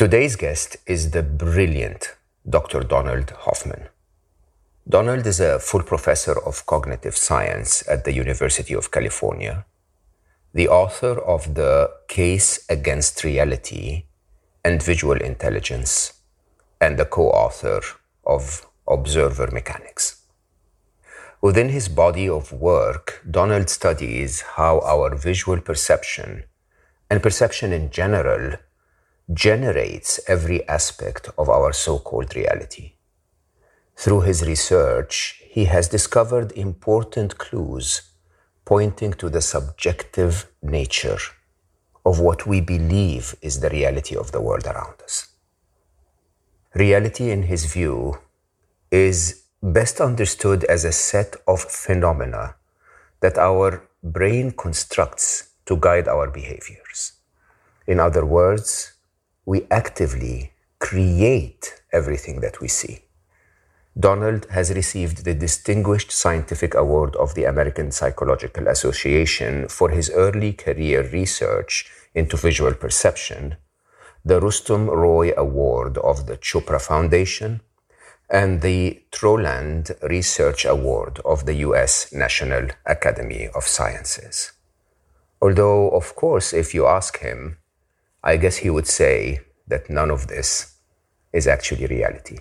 Today's guest is the brilliant Dr. Donald Hoffman. Donald is a full professor of cognitive science at the University of California, the author of The Case Against Reality and Visual Intelligence, and the co-author of Observer Mechanics. Within his body of work, Donald studies how our visual perception, and perception in general, generates every aspect of our so-called reality. Through his research, he has discovered important clues pointing to the subjective nature of what we believe is the reality of the world around us. Reality, in his view, is best understood as a set of phenomena that our brain constructs to guide our behaviors. In other words, we actively create everything that we see. Donald has received the Distinguished Scientific Award of the American Psychological Association for his early career research into visual perception, the Rustum Roy Award of the Chopra Foundation, and the Troland Research Award of the U.S. National Academy of Sciences. Although, of course, if you ask him, I guess he would say that none of this is actually reality.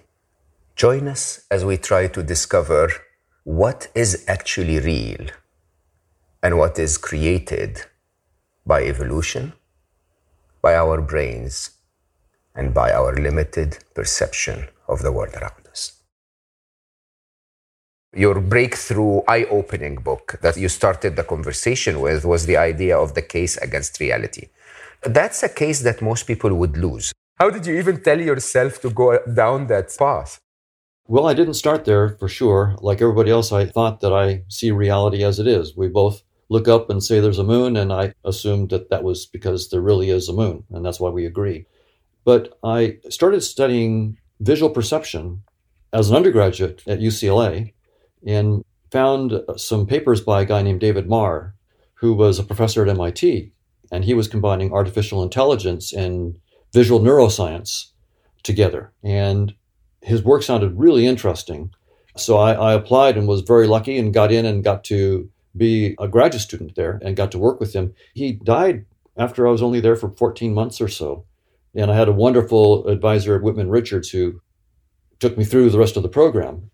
Join us as we try to discover what is actually real and what is created by evolution, by our brains, and by our limited perception of the world around us. Your breakthrough, eye-opening book that you started the conversation with was the idea of the case against reality. That's a case that most people would lose. How did you even tell yourself to go down that path? Well, I didn't start there, for sure. Like everybody else, I thought that I see reality as it is. We both look up and say there's a moon, and I assumed that that was because there really is a moon, and that's why we agree. But I started studying visual perception as an undergraduate at UCLA and found some papers by a guy named David Marr, who was a professor at MIT. And he was combining artificial intelligence and visual neuroscience together. And his work sounded really interesting. So I applied and was very lucky and got in and got to be a graduate student there and got to work with him. He died after I was only there for 14 months or so. And I had a wonderful advisor, Whitman Richards, who took me through the rest of the program.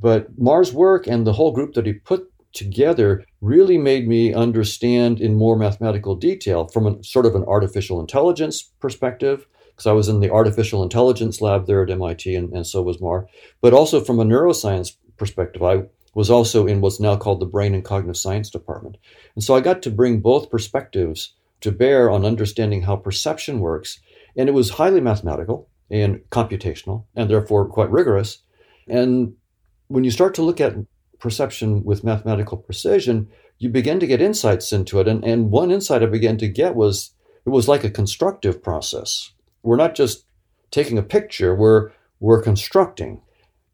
But Marr's work and the whole group that he put together really made me understand in more mathematical detail from a sort of an artificial intelligence perspective, because I was in the artificial intelligence lab there at MIT, and so was Marr, but also from a neuroscience perspective. I was also in what's now called the Brain and Cognitive Science Department. And so I got to bring both perspectives to bear on understanding how perception works. And it was highly mathematical and computational, and therefore quite rigorous. And when you start to look at perception with mathematical precision, you begin to get insights into it. And one insight I began to get was, it was like a constructive process. We're not just taking a picture, we're constructing.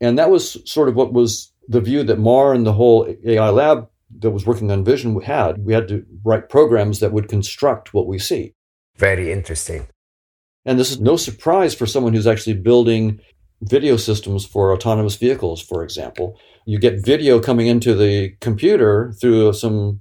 And that was sort of what was the view that Marr and the whole AI lab that was working on vision had. We had to write programs that would construct what we see. Very interesting. And this is no surprise for someone who's actually building video systems for autonomous vehicles, for example. You get video coming into the computer through some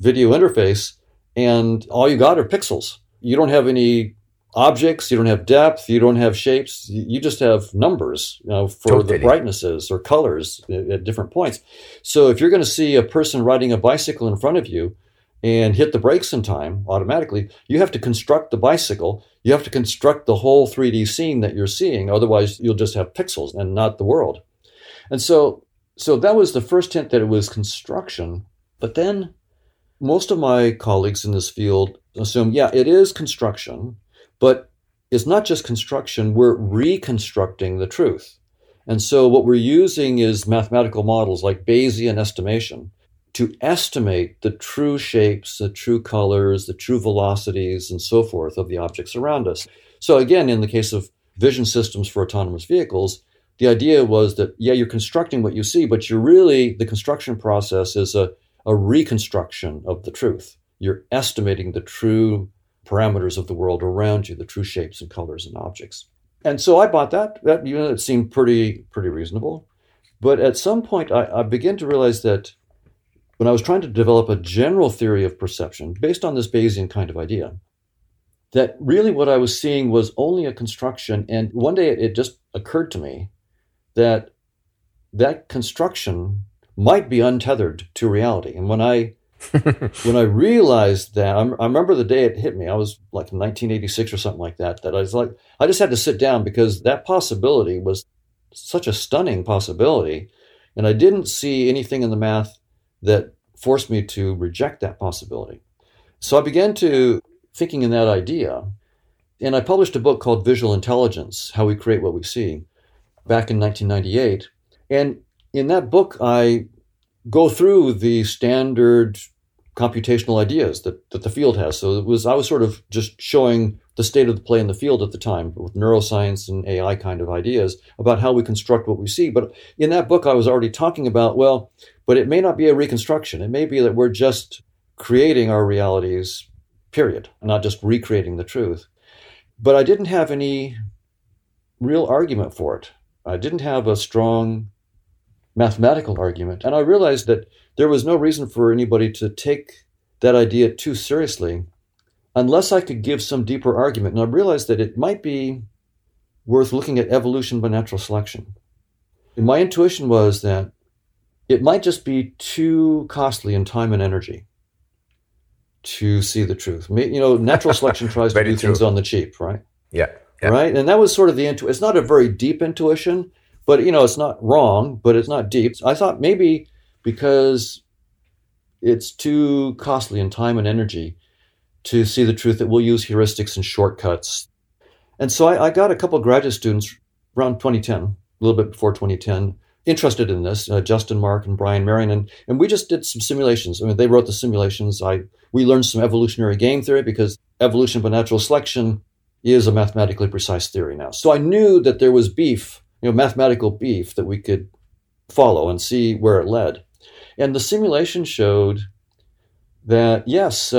video interface, and all you got are pixels. You don't have any objects, you don't have depth, you don't have shapes, you just have numbers, you know, for totally. The brightnesses or colors at different points. So if you're going to see a person riding a bicycle in front of you and hit the brakes in time automatically, you have to construct the bicycle. You have to construct the whole 3D scene that you're seeing. Otherwise, you'll just have pixels and not the world. And so that was the first hint that it was construction. But then most of my colleagues in this field assume, yeah, it is construction, but it's not just construction, we're reconstructing the truth. And so what we're using is mathematical models like Bayesian estimation to estimate the true shapes, the true colors, the true velocities, and so forth of the objects around us. So again, in the case of vision systems for autonomous vehicles, the idea was that, yeah, you're constructing what you see, but you're really, the construction process is a reconstruction of the truth. You're estimating the true parameters of the world around you, the true shapes and colors and objects. And so I bought that. That, you know, it seemed pretty reasonable. But at some point, I began to realize that when I was trying to develop a general theory of perception based on this Bayesian kind of idea, that really what I was seeing was only a construction. And one day it just occurred to me that that construction might be untethered to reality. And when I realized that, I remember the day it hit me. I was like 1986 or something like that, that I was like, I just had to sit down because that possibility was such a stunning possibility. And I didn't see anything in the math that forced me to reject that possibility. So I began to thinking in that idea. And I published a book called Visual Intelligence, How We Create What We See, back in 1998. And in that book, I go through the standard computational ideas that the field has. So I was sort of just showing the state of the play in the field at the time with neuroscience and AI kind of ideas about how we construct what we see. But in that book, I was already talking about, well, but it may not be a reconstruction. It may be that we're just creating our realities, period, not just recreating the truth. But I didn't have any real argument for it. I didn't have a strong mathematical argument. And I realized that there was no reason for anybody to take that idea too seriously unless I could give some deeper argument. And I realized that it might be worth looking at evolution by natural selection. And my intuition was that it might just be too costly in time and energy to see the truth. You know, natural selection tries to do things on the cheap, right? Yeah. Right? And that was sort of the intuition. It's not a very deep intuition, but, you know, it's not wrong, but it's not deep. I thought maybe because it's too costly in time and energy to see the truth that we'll use heuristics and shortcuts. And so I got a couple of graduate students around 2010, a little bit before 2010, interested in this, Justin Mark and Brian Marion. And we just did some simulations. I mean, they wrote the simulations. We learned some evolutionary game theory because evolution by natural selection is a mathematically precise theory now. So I knew that there was beef, you know, mathematical beef that we could follow and see where it led. And the simulation showed that, yes,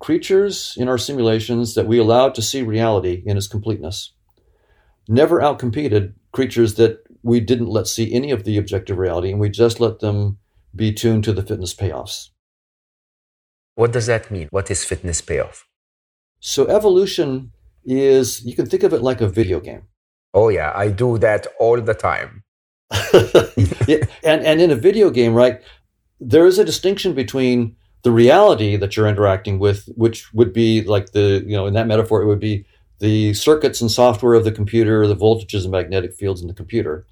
creatures in our simulations that we allowed to see reality in its completeness never outcompeted creatures that we didn't let see any of the objective reality, and we just let them be tuned to the fitness payoffs. What does that mean? What is fitness payoff? So evolution is, you can think of it like a video game. Oh yeah, I do that all the time. Yeah. And in a video game, right, there is a distinction between the reality that you're interacting with, which would be like the, you know, in that metaphor, it would be the circuits and software of the computer, the voltages and magnetic fields in the computer,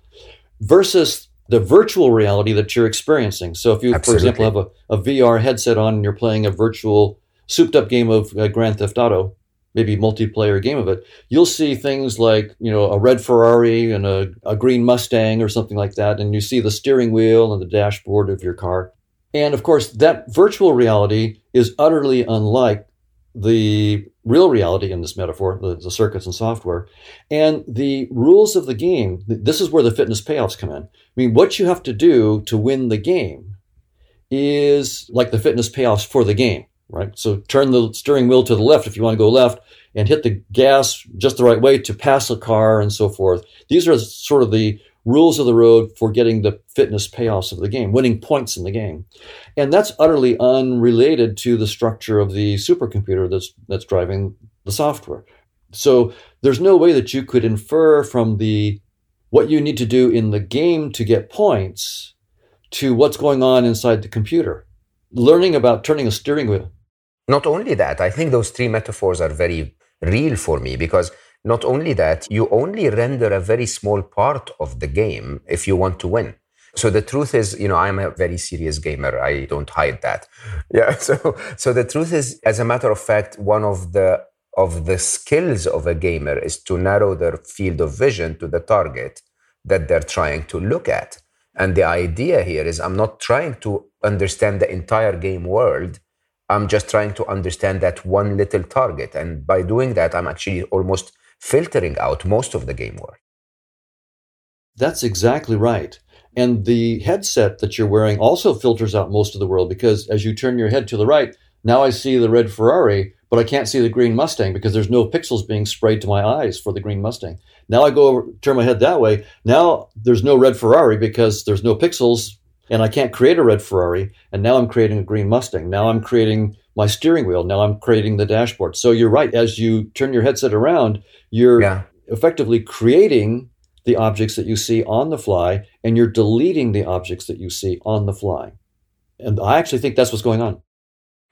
versus the virtual reality that you're experiencing. So if you, for example, have a VR headset on and you're playing a virtual souped-up game of Grand Theft Auto, maybe multiplayer game of it, you'll see things like, you know, a red Ferrari and a green Mustang or something like that, and you see the steering wheel and the dashboard of your car. And, of course, that virtual reality is utterly unlike the real reality in this metaphor, the circuits and software, and the rules of the game. This is where the fitness payoffs come in. I mean, what you have to do to win the game is like the fitness payoffs for the game, right? So turn the steering wheel to the left if you want to go left and hit the gas just the right way to pass a car and so forth. These are sort of the rules of the road for getting the fitness payoffs of the game, winning points in the game. And that's utterly unrelated to the structure of the supercomputer that's driving the software. So there's no way that you could infer from the what you need to do in the game to get points to what's going on inside the computer. Learning about turning a steering wheel. Not only that, I think those three metaphors are very real for me because not only that, you only render a very small part of the game if you want to win. So the truth is, you know, I'm a very serious gamer. I don't hide that. Yeah. So the truth is, as a matter of fact, one of the skills of a gamer is to narrow their field of vision to the target that they're trying to look at. And the idea here is I'm not trying to understand the entire game world. I'm just trying to understand that one little target. And by doing that, I'm actually almost filtering out most of the game world. That's exactly right. And the headset that you're wearing also filters out most of the world, because as you turn your head to the right, now I see the red Ferrari, but I can't see the green Mustang because there's no pixels being sprayed to my eyes for the green Mustang. Now I go over, turn my head that way. Now there's no red Ferrari because there's no pixels and I can't create a red Ferrari. And now I'm creating a green Mustang. Now I'm creating my steering wheel. Now I'm creating the dashboard. So you're right. As you turn your headset around, you're effectively creating the objects that you see on the fly, and you're deleting the objects that you see on the fly. And I actually think that's what's going on.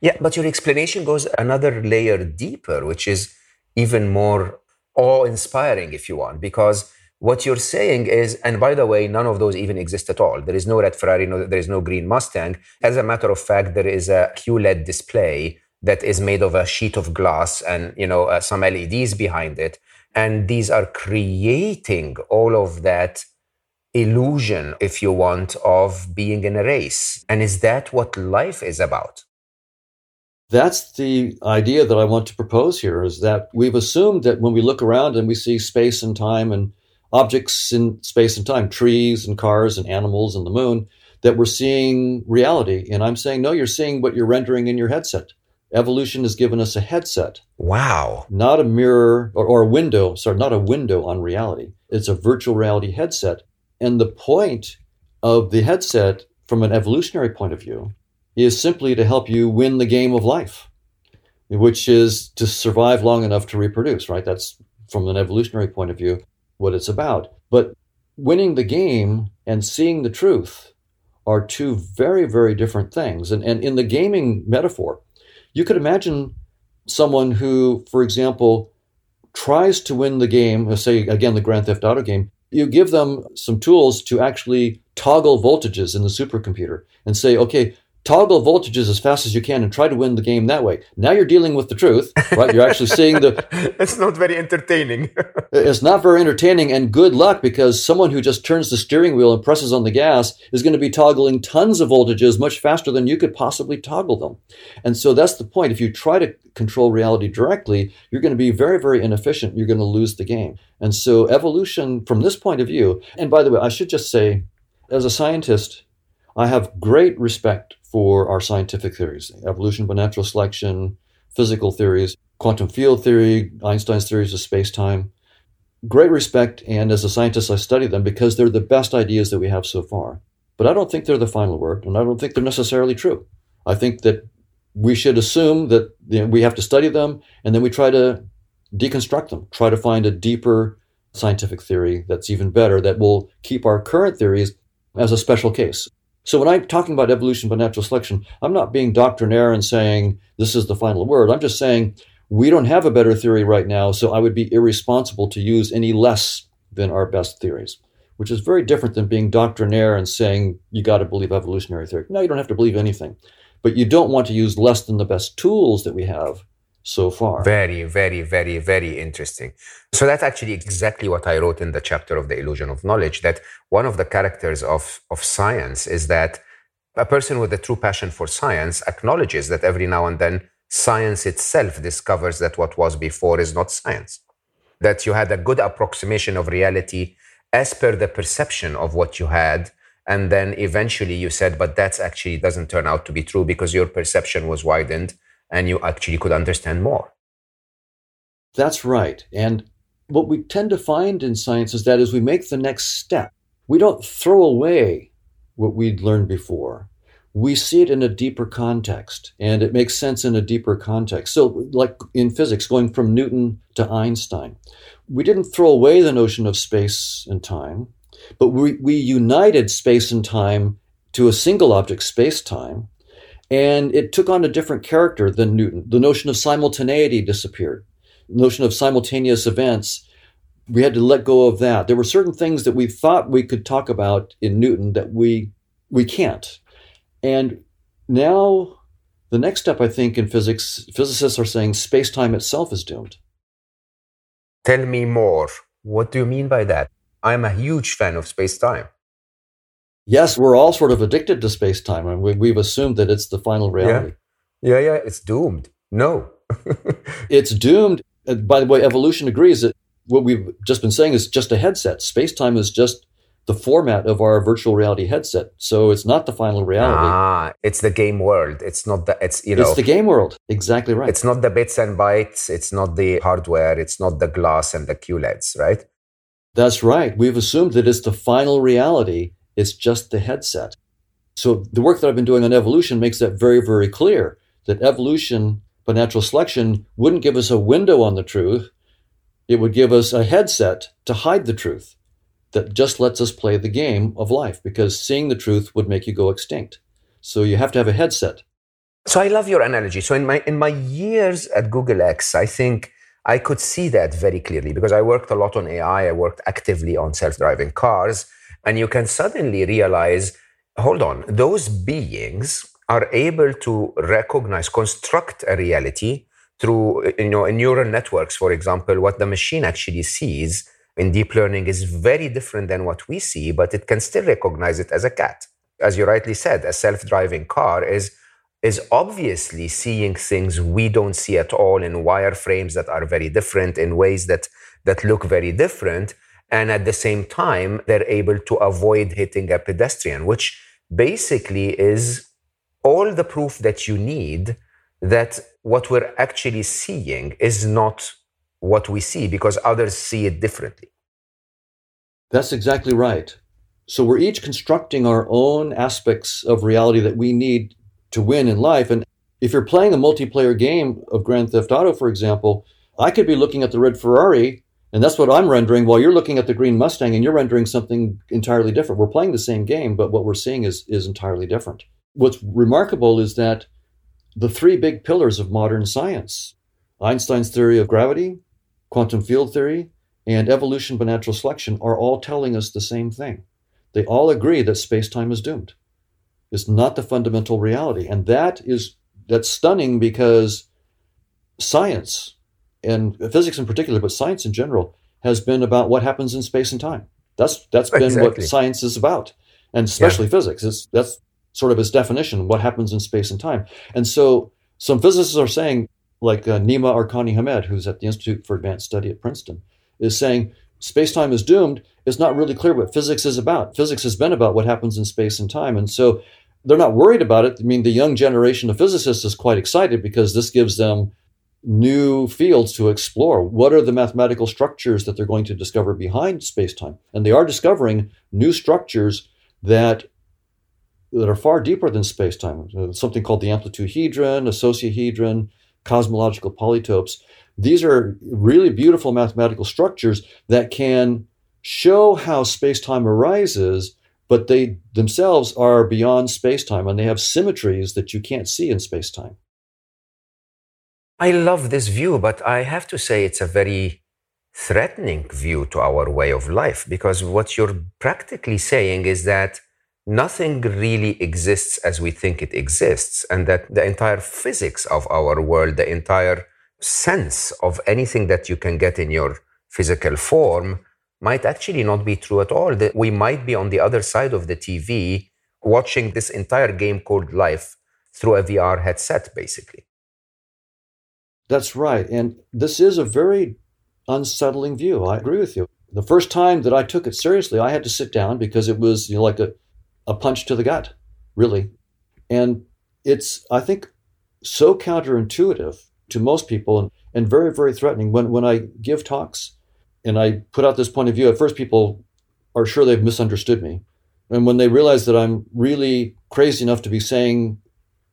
Yeah, but your explanation goes another layer deeper, which is even more awe-inspiring, if you want, because what you're saying is, and by the way, none of those even exist at all. There is no red Ferrari, there is no green Mustang. As a matter of fact, there is a QLED display that is made of a sheet of glass and, you know, some LEDs behind it. And these are creating all of that illusion, if you want, of being in a race. And is that what life is about? That's the idea that I want to propose here, is that we've assumed that when we look around and we see space and time and objects in space and time, trees and cars and animals and the moon, that we're seeing reality. And I'm saying, no, you're seeing what you're rendering in your headset. Evolution has given us a headset. Wow. Not a mirror or a window. Sorry, not a window on reality. It's a virtual reality headset. And the point of the headset from an evolutionary point of view is simply to help you win the game of life, which is to survive long enough to reproduce, right? That's, from an evolutionary point of view, what it's about. But winning the game and seeing the truth are two very, very different things. And in the gaming metaphor, you could imagine someone who, for example, tries to win the game, say, again, the Grand Theft Auto game. You give them some tools to actually toggle voltages in the supercomputer and say, okay, toggle voltages as fast as you can and try to win the game that way. Now you're dealing with the truth, right? You're actually seeing the... It's not very entertaining. It's not very entertaining, and good luck, because someone who just turns the steering wheel and presses on the gas is going to be toggling tons of voltages much faster than you could possibly toggle them. And so that's the point. If you try to control reality directly, you're going to be very, very inefficient. You're going to lose the game. And so evolution from this point of view, and by the way, I should just say, as a scientist, I have great respect for our scientific theories, evolution by natural selection, physical theories, quantum field theory, Einstein's theories of space-time. Great respect, and as a scientist, I study them because they're the best ideas that we have so far. But I don't think they're the final word, and I don't think they're necessarily true. I think that we should assume that, you know, we have to study them, and then we try to deconstruct them, try to find a deeper scientific theory that's even better, that will keep our current theories as a special case. So when I'm talking about evolution by natural selection, I'm not being doctrinaire and saying this is the final word. I'm just saying we don't have a better theory right now, so I would be irresponsible to use any less than our best theories, which is very different than being doctrinaire and saying you got to believe evolutionary theory. No, you don't have to believe anything, but you don't want to use less than the best tools that we have so far. Very, very, very, very interesting. So that's actually exactly what I wrote in the chapter of The Illusion of Knowledge, that one of the characters of science is that a person with a true passion for science acknowledges that every now and then science itself discovers that what was before is not science, that you had a good approximation of reality as per the perception of what you had, and then eventually you said, but that actually doesn't turn out to be true because your perception was widened and you actually could understand more. That's right. And what we tend to find in science is that as we make the next step, we don't throw away what we'd learned before. We see it in a deeper context, and it makes sense in a deeper context. So like in physics, going from Newton to Einstein, we didn't throw away the notion of space and time, but we united space and time to a single object, space-time, and it took on a different character than Newton. The notion of simultaneity disappeared. The notion of simultaneous events we had to let go of that. There were certain things that we thought we could talk about in Newton that we can't. And now the next step, I think, in physics, physicists are saying space-time itself is doomed. Tell me more. What do you mean by that? I'm a huge fan of space-time. Yes, we're all sort of addicted to space-time, and we've assumed that it's the final reality. Yeah, it's doomed. No. It's doomed. By the way, evolution agrees that what we've just been saying is just a headset. Space-time is just the format of our virtual reality headset. So it's not the final reality. It's the game world. It's the game world. Exactly right. It's not the bits and bytes. It's not the hardware. It's not the glass and the QLEDs, right? That's right. We've assumed that it's the final reality. It's just the headset. So the work that I've been doing on evolution makes that very, very clear, that evolution by natural selection wouldn't give us a window on the truth. It would give us a headset to hide the truth that just lets us play the game of life, because seeing the truth would make you go extinct. So you have to have a headset. So I love your analogy. So in my years at Google X, I think I could see that very clearly, because I worked a lot on AI. I worked actively on self-driving cars. And you can suddenly realize, hold on, those beings are able to recognize, construct a reality through neural networks, for example. What the machine actually sees in deep learning is very different than what we see, but it can still recognize it as a cat. As you rightly said, a self-driving car is obviously seeing things we don't see at all, in wireframes that are very different, in ways that look very different. And at the same time, they're able to avoid hitting a pedestrian, which basically is all the proof that you need that what we're actually seeing is not what we see, because others see it differently. That's exactly right. So we're each constructing our own aspects of reality that we need to win in life. And if you're playing a multiplayer game of Grand Theft Auto, for example, I could be looking at the red Ferrari, and that's what I'm rendering, while you're looking at the green Mustang and you're rendering something entirely different. We're playing the same game, but what we're seeing is entirely different. What's remarkable is that the three big pillars of modern science, Einstein's theory of gravity, quantum field theory, and evolution by natural selection, are all telling us the same thing. They all agree that space-time is doomed. It's not the fundamental reality. And that's stunning, because science, and physics in particular, but science in general, has been about what happens in space and time. That's been exactly what science is about, and especially physics. That's sort of its definition, what happens in space and time. And so some physicists are saying, like Nima Arkani-Hamed, who's at the Institute for Advanced Study at Princeton, is saying space-time is doomed. It's not really clear what physics is about. Physics has been about what happens in space and time. And so they're not worried about it. I mean, the young generation of physicists is quite excited, because this gives them new fields to explore. What are the mathematical structures that they're going to discover behind space-time? And they are discovering new structures that are far deeper than space-time. Something called the amplituhedron, associahedron, cosmological polytopes. These are really beautiful mathematical structures that can show how space-time arises, but they themselves are beyond space-time, and they have symmetries that you can't see in space-time. I love this view, but I have to say it's a very threatening view to our way of life, because what you're practically saying is that nothing really exists as we think it exists, and that the entire physics of our world, the entire sense of anything that you can get in your physical form, might actually not be true at all. That we might be on the other side of the TV watching this entire game called life through a VR headset, basically. That's right. And this is a very unsettling view. I agree with you. The first time that I took it seriously, I had to sit down, because it was like a punch to the gut, really. And it's, I think, so counterintuitive to most people, and very, very threatening. When I give talks and I put out this point of view, at first people are sure they've misunderstood me. And when they realize that I'm really crazy enough to be saying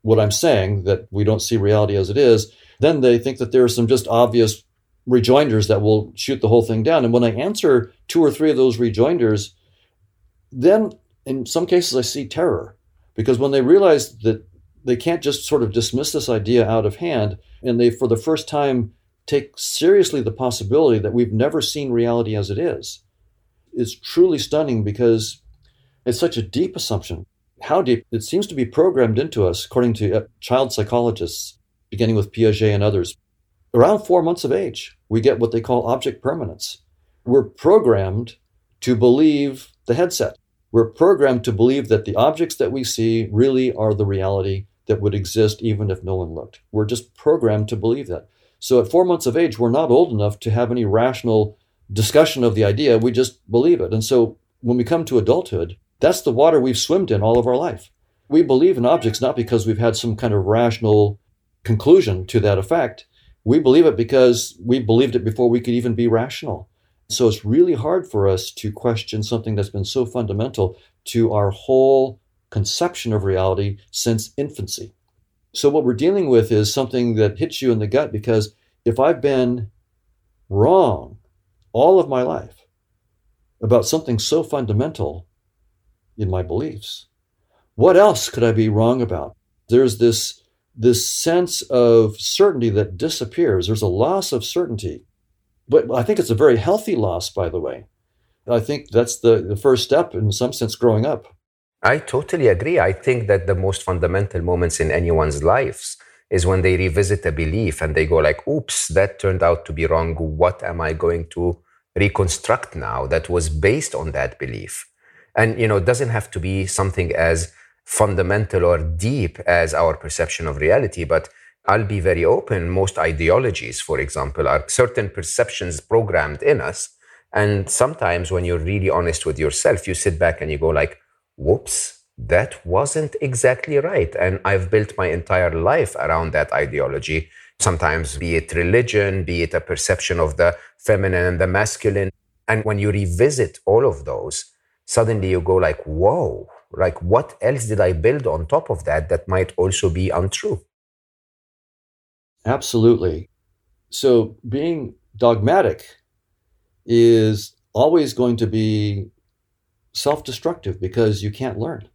what I'm saying, that we don't see reality as it is, then they think that there are some just obvious rejoinders that will shoot the whole thing down. And when I answer two or three of those rejoinders, then in some cases, I see terror, because when they realize that they can't just sort of dismiss this idea out of hand, and they, for the first time, take seriously the possibility that we've never seen reality as it is truly stunning, because it's such a deep assumption. How deep? It seems to be programmed into us, according to child psychologists, beginning with Piaget and others. Around 4 months of age, we get what they call object permanence. We're programmed to believe the headset. We're programmed to believe that the objects that we see really are the reality that would exist even if no one looked. We're just programmed to believe that. So at 4 months of age, we're not old enough to have any rational discussion of the idea. We just believe it. And so when we come to adulthood, that's the water we've swum in all of our life. We believe in objects not because we've had some kind of rational conclusion to that effect. We believe it because we believed it before we could even be rational. So it's really hard for us to question something that's been so fundamental to our whole conception of reality since infancy. So what we're dealing with is something that hits you in the gut, because if I've been wrong all of my life about something so fundamental in my beliefs, what else could I be wrong about? There's this sense of certainty that disappears. There's a loss of certainty. But I think it's a very healthy loss, by the way. I think that's the first step, in some sense, growing up. I totally agree. I think that the most fundamental moments in anyone's lives is when they revisit a belief and they go like, oops, that turned out to be wrong. What am I going to reconstruct now that was based on that belief? And, you know, it doesn't have to be something as fundamental or deep as our perception of reality, but I'll be very open. Most ideologies, for example, are certain perceptions programmed in us. And sometimes when you're really honest with yourself, you sit back and you go like, whoops, that wasn't exactly right. And I've built my entire life around that ideology. Sometimes be it religion, be it a perception of the feminine and the masculine. And when you revisit all of those, suddenly you go like, whoa, like what else did I build on top of that that might also be untrue? Absolutely. So being dogmatic is always going to be self-destructive because you can't learn.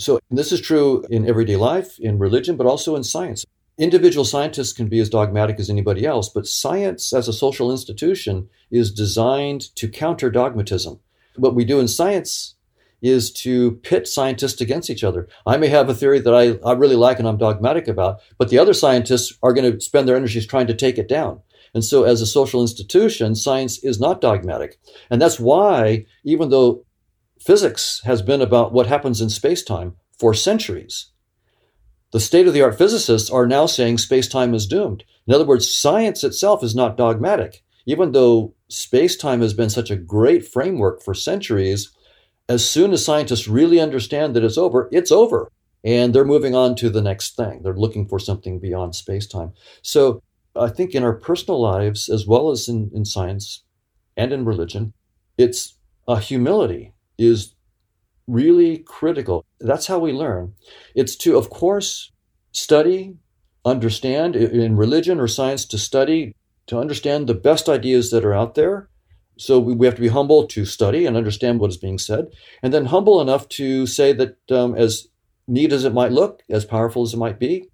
So this is true in everyday life, in religion, but also in science. Individual scientists can be as dogmatic as anybody else, but science as a social institution is designed to counter dogmatism. What we do in science is to pit scientists against each other. I may have a theory that I really like and I'm dogmatic about, but the other scientists are going to spend their energies trying to take it down. And so as a social institution, science is not dogmatic. And that's why, even though physics has been about what happens in space-time for centuries, the state-of-the-art physicists are now saying space-time is doomed. In other words, science itself is not dogmatic. Even though space-time has been such a great framework for centuries, as soon as scientists really understand that it's over, and they're moving on to the next thing. They're looking for something beyond space-time. So I think in our personal lives, as well as in science and in religion, it's a humility is really critical. That's how we learn. It's to, of course, study, understand, in religion or science, to study, to understand the best ideas that are out there. So we have to be humble to study and understand what is being said, and then humble enough to say that as neat as it might look, as powerful as it might be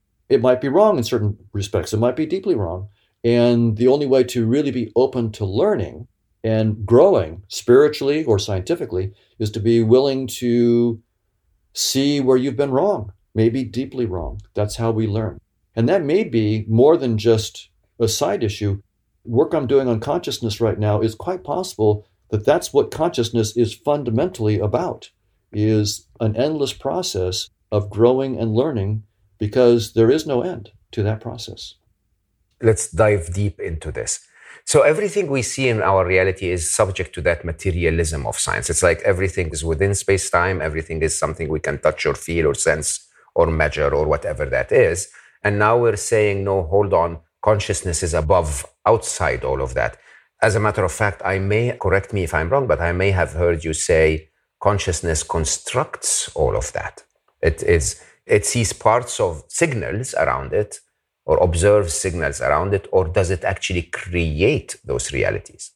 wrong in certain respects. It might be deeply wrong. And the only way to really be open to learning and growing spiritually or scientifically is to be willing to see where you've been wrong, maybe deeply wrong. That's how we learn. And that may be more than just a side issue. Work I'm doing on consciousness right now, is quite possible that that's what consciousness is fundamentally about, is an endless process of growing and learning, because there is no end to that process. Let's dive deep into this. So everything we see in our reality is subject to that materialism of science. It's like everything is within space-time. Everything is something we can touch or feel or sense or measure or whatever that is. And now we're saying, no, hold on. Consciousness is above, outside all of that. As a matter of fact, I may, correct me if I'm wrong, but I may have heard you say consciousness constructs all of that. It sees parts of signals around it, or observes signals around it, or does it actually create those realities?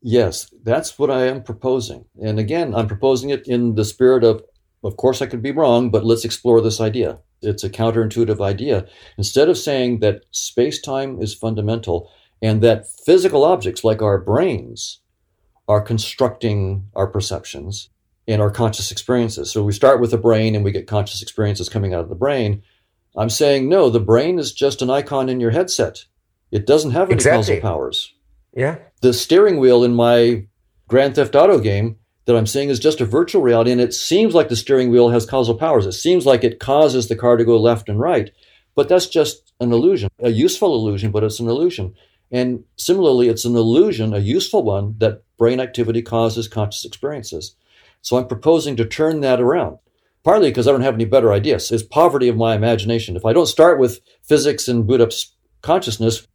Yes, that's what I am proposing. And again, I'm proposing it in the spirit of course I could be wrong, but let's explore this idea. It's a counterintuitive idea. Instead of saying that space-time is fundamental and that physical objects like our brains are constructing our perceptions and our conscious experiences. So we start with the brain and we get conscious experiences coming out of the brain. I'm saying, no, the brain is just an icon in your headset. It doesn't have any causal powers. Yeah. The steering wheel in my Grand Theft Auto game that I'm seeing is just a virtual reality, and it seems like the steering wheel has causal powers. It seems like it causes the car to go left and right, but that's just an illusion, a useful illusion, but it's an illusion. And similarly, it's an illusion, a useful one, that brain activity causes conscious experiences. So I'm proposing to turn that around, partly because I don't have any better ideas. It's poverty of my imagination. If I don't start with physics and boot up consciousness,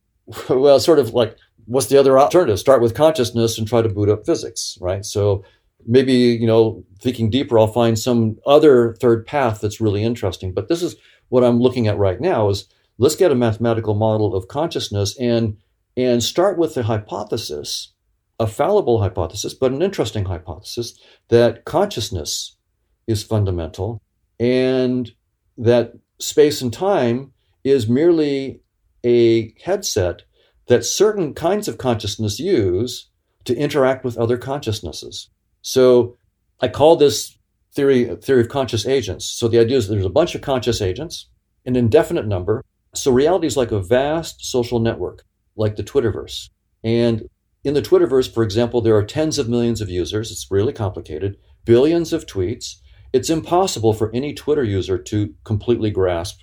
well, sort of like, what's the other alternative? Start with consciousness and try to boot up physics, right? So maybe, thinking deeper, I'll find some other third path that's really interesting. But this is what I'm looking at right now is let's get a mathematical model of consciousness and start with the hypothesis, a fallible hypothesis, but an interesting hypothesis, that consciousness is fundamental and that space and time is merely a headset that certain kinds of consciousness use to interact with other consciousnesses. So I call this theory of conscious agents. So the idea is there's a bunch of conscious agents, an indefinite number. So reality is like a vast social network, like the Twitterverse. And in the Twitterverse, for example, there are tens of millions of users. It's really complicated, billions of tweets. It's impossible for any Twitter user to completely grasp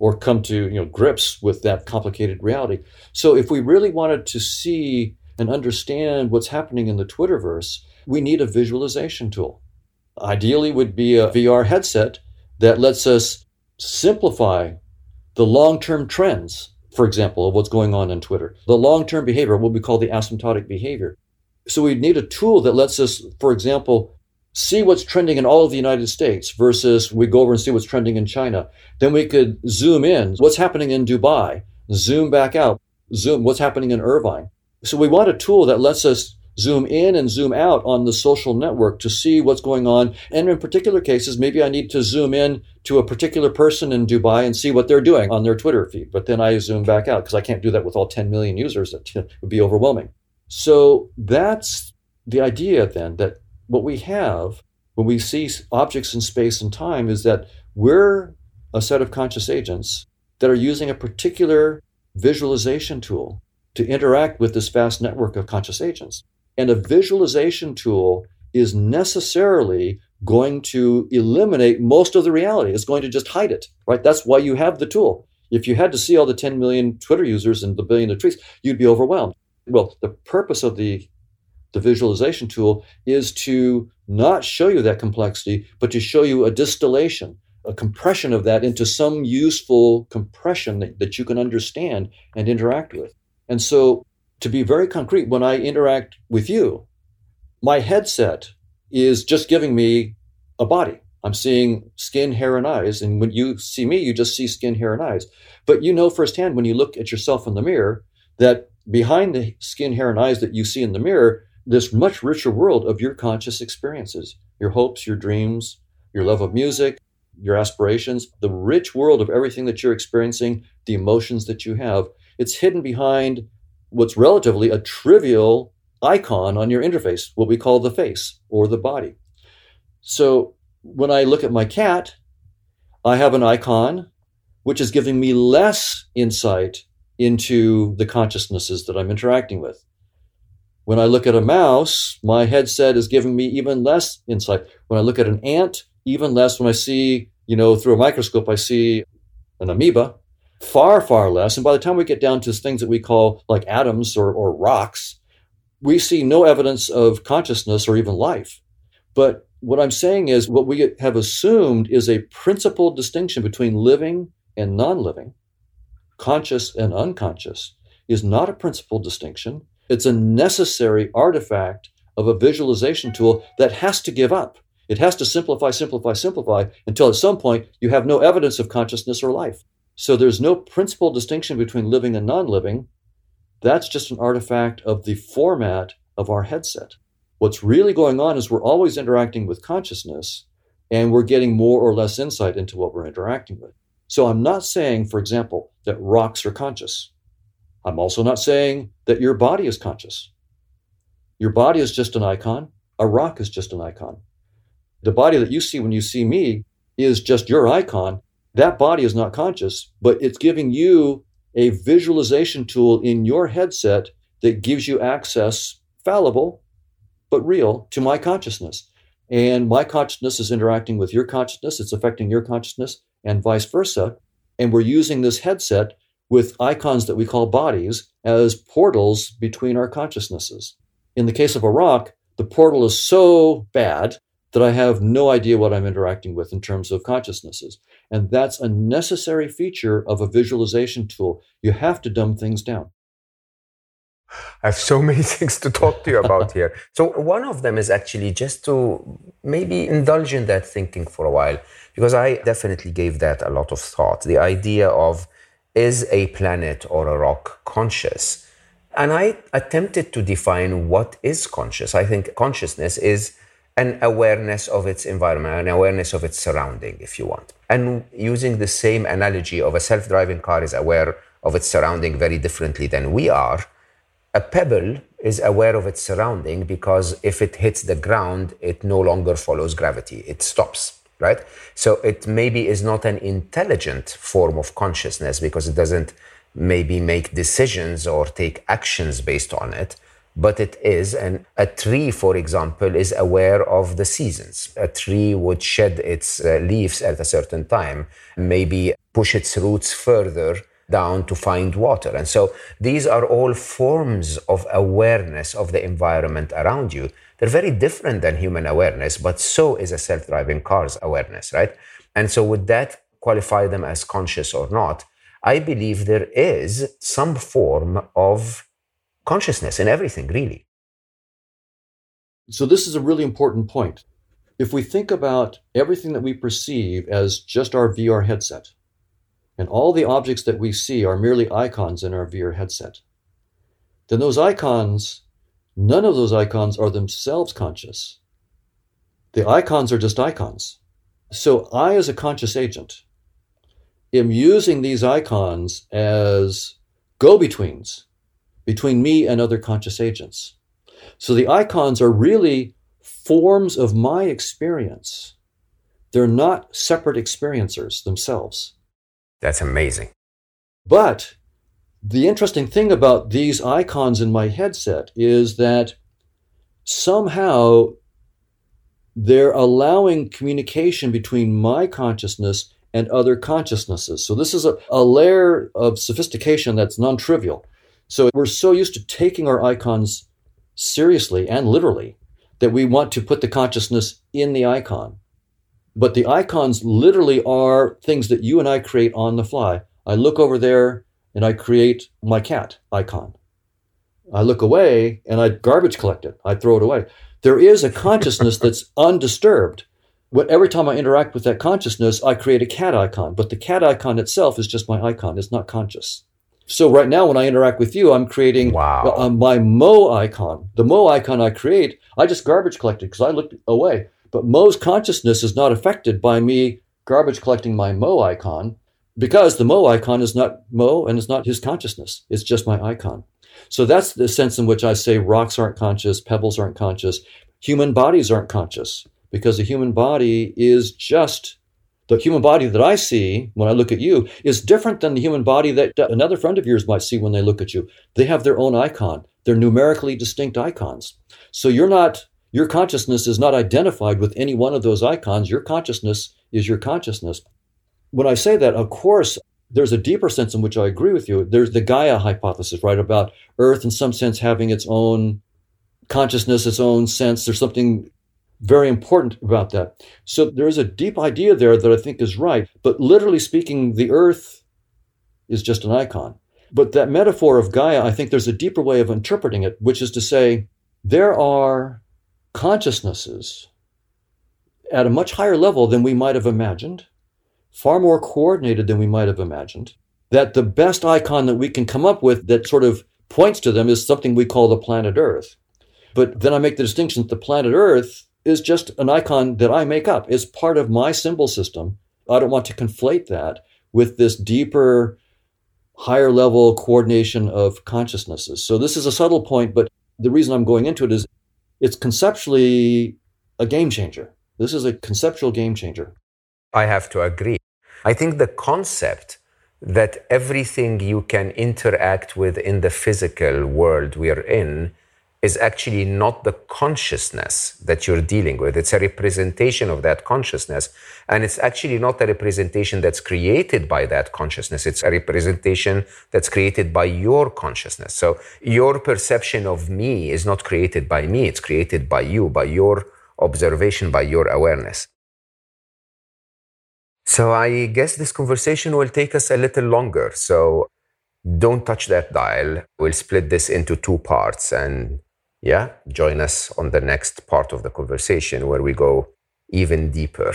or come to grips with that complicated reality. So if we really wanted to see and understand what's happening in the Twitterverse, we need a visualization tool. Ideally would be a VR headset that lets us simplify the long-term trends, for example, of what's going on in Twitter, the long-term behavior, what we call the asymptotic behavior. So we need a tool that lets us, for example, see what's trending in all of the United States versus we go over and see what's trending in China. Then we could zoom in. What's happening in Dubai? Zoom back out. Zoom. What's happening in Irvine? So we want a tool that lets us zoom in and zoom out on the social network to see what's going on. And in particular cases, maybe I need to zoom in to a particular person in Dubai and see what they're doing on their Twitter feed. But then I zoom back out because I can't do that with all 10 million users. It would be overwhelming. So that's the idea then, that what we have when we see objects in space and time is that we're a set of conscious agents that are using a particular visualization tool to interact with this vast network of conscious agents. And a visualization tool is necessarily going to eliminate most of the reality. It's going to just hide it, right? That's why you have the tool. If you had to see all the 10 million Twitter users and the billion of tweets, you'd be overwhelmed. Well, the purpose of the visualization tool is to not show you that complexity, but to show you a distillation, a compression of that into some useful compression that you can understand and interact with. And so, to be very concrete, when I interact with you, my headset is just giving me a body. I'm seeing skin, hair, and eyes. And when you see me, you just see skin, hair, and eyes. But you know firsthand when you look at yourself in the mirror that behind the skin, hair, and eyes that you see in the mirror, this much richer world of your conscious experiences, your hopes, your dreams, your love of music, your aspirations, the rich world of everything that you're experiencing, the emotions that you have. It's hidden behind what's relatively a trivial icon on your interface, what we call the face or the body. So when I look at my cat, I have an icon, which is giving me less insight into the consciousnesses that I'm interacting with. When I look at a mouse, my headset is giving me even less insight. When I look at an ant, even less. When I see, through a microscope, I see an amoeba, far, far less. And by the time we get down to things that we call like atoms or rocks, we see no evidence of consciousness or even life. But what I'm saying is what we have assumed is a principal distinction between living and non-living, conscious and unconscious, is not a principal distinction. It's a necessary artifact of a visualization tool that has to give up. It has to simplify until at some point you have no evidence of consciousness or life. So there's no principal distinction between living and non-living. That's just an artifact of the format of our headset. What's really going on is we're always interacting with consciousness and we're getting more or less insight into what we're interacting with. So I'm not saying, for example, that rocks are conscious. I'm also not saying that your body is conscious. Your body is just an icon. A rock is just an icon. The body that you see when you see me is just your icon. That body is not conscious, but it's giving you a visualization tool in your headset that gives you access, fallible, but real, to my consciousness. And my consciousness is interacting with your consciousness. It's affecting your consciousness and vice versa. And we're using this headset with icons that we call bodies as portals between our consciousnesses. In the case of a rock, the portal is so bad that I have no idea what I'm interacting with in terms of consciousnesses. And that's a necessary feature of a visualization tool. You have to dumb things down. I have so many things to talk to you about here. So one of them is actually just to maybe indulge in that thinking for a while, because I definitely gave that a lot of thought. The idea of, is a planet or a rock conscious? And I attempted to define what is conscious. I think consciousness is an awareness of its environment, an awareness of its surrounding, if you want. And using the same analogy of a self-driving car is aware of its surrounding very differently than we are, a pebble is aware of its surrounding because if it hits the ground, it no longer follows gravity. It stops, right? So it maybe is not an intelligent form of consciousness because it doesn't maybe make decisions or take actions based on it, but it is. And a tree, for example, is aware of the seasons. A tree would shed its leaves at a certain time, maybe push its roots further down to find water. And so these are all forms of awareness of the environment around you. They're very different than human awareness, but so is a self-driving car's awareness, right? And so would that qualify them as conscious or not? I believe there is some form of consciousness in everything, really. So this is a really important point. If we think about everything that we perceive as just our VR headset, and all the objects that we see are merely icons in our VR headset, then those icons, none of those icons are themselves conscious. The icons are just icons. So I, as a conscious agent, am using these icons as go-betweens between me and other conscious agents. So the icons are really forms of my experience. They're not separate experiencers themselves. That's amazing. But the interesting thing about these icons in my headset is that somehow they're allowing communication between my consciousness and other consciousnesses. So this is a layer of sophistication that's non-trivial. So we're so used to taking our icons seriously and literally that we want to put the consciousness in the icon. But the icons literally are things that you and I create on the fly. I look over there and I create my cat icon. I look away and I garbage collect it. I throw it away. There is a consciousness that's undisturbed. Every time I interact with that consciousness, I create a cat icon. But the cat icon itself is just my icon. It's not conscious. So right now, when I interact with you, I'm creating my Mo icon. The Mo icon I create, I just garbage collected because I looked away. But Mo's consciousness is not affected by me garbage collecting my Mo icon because the Mo icon is not Mo and it's not his consciousness. It's just my icon. So that's the sense in which I say rocks aren't conscious, pebbles aren't conscious, human bodies aren't conscious because the human body is just the human body that I see when I look at you is different than the human body that another friend of yours might see when they look at you. They have their own icon. They're numerically distinct icons. So your consciousness is not identified with any one of those icons. Your consciousness is your consciousness. When I say that, of course, there's a deeper sense in which I agree with you. There's the Gaia hypothesis, right, about Earth in some sense having its own consciousness, its own sense. There's something very important about that. So there is a deep idea there that I think is right. But literally speaking, the Earth is just an icon. But that metaphor of Gaia, I think there's a deeper way of interpreting it, which is to say there are consciousnesses at a much higher level than we might have imagined, far more coordinated than we might have imagined, that the best icon that we can come up with that sort of points to them is something we call the planet Earth. But then I make the distinction that the planet Earth is just an icon that I make up. It's part of my symbol system. I don't want to conflate that with this deeper, higher level coordination of consciousnesses. So this is a subtle point, but the reason I'm going into it is it's conceptually a game changer. This is a conceptual game changer. I have to agree. I think the concept that everything you can interact with in the physical world we are in is actually not the consciousness that you're dealing with. It's a representation of that consciousness. And it's actually not a representation that's created by that consciousness. It's a representation that's created by your consciousness. So your perception of me is not created by me. It's created by you, by your observation, by your awareness. So I guess this conversation will take us a little longer. So don't touch that dial. We'll split this into two parts and join us on the next part of the conversation where we go even deeper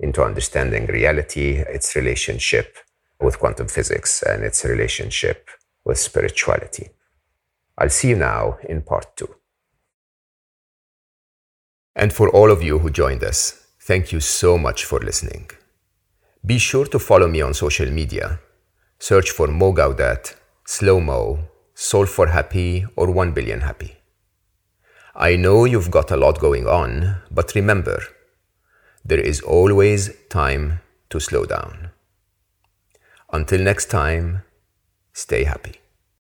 into understanding reality, its relationship with quantum physics, and its relationship with spirituality. I'll see you now in part two. And for all of you who joined us, thank you so much for listening. Be sure to follow me on social media. Search for Mo Gaudat, Slow Mo, Solve for Happy, or 1 Billion Happy. I know you've got a lot going on, but remember, there is always time to slow down. Until next time, stay happy.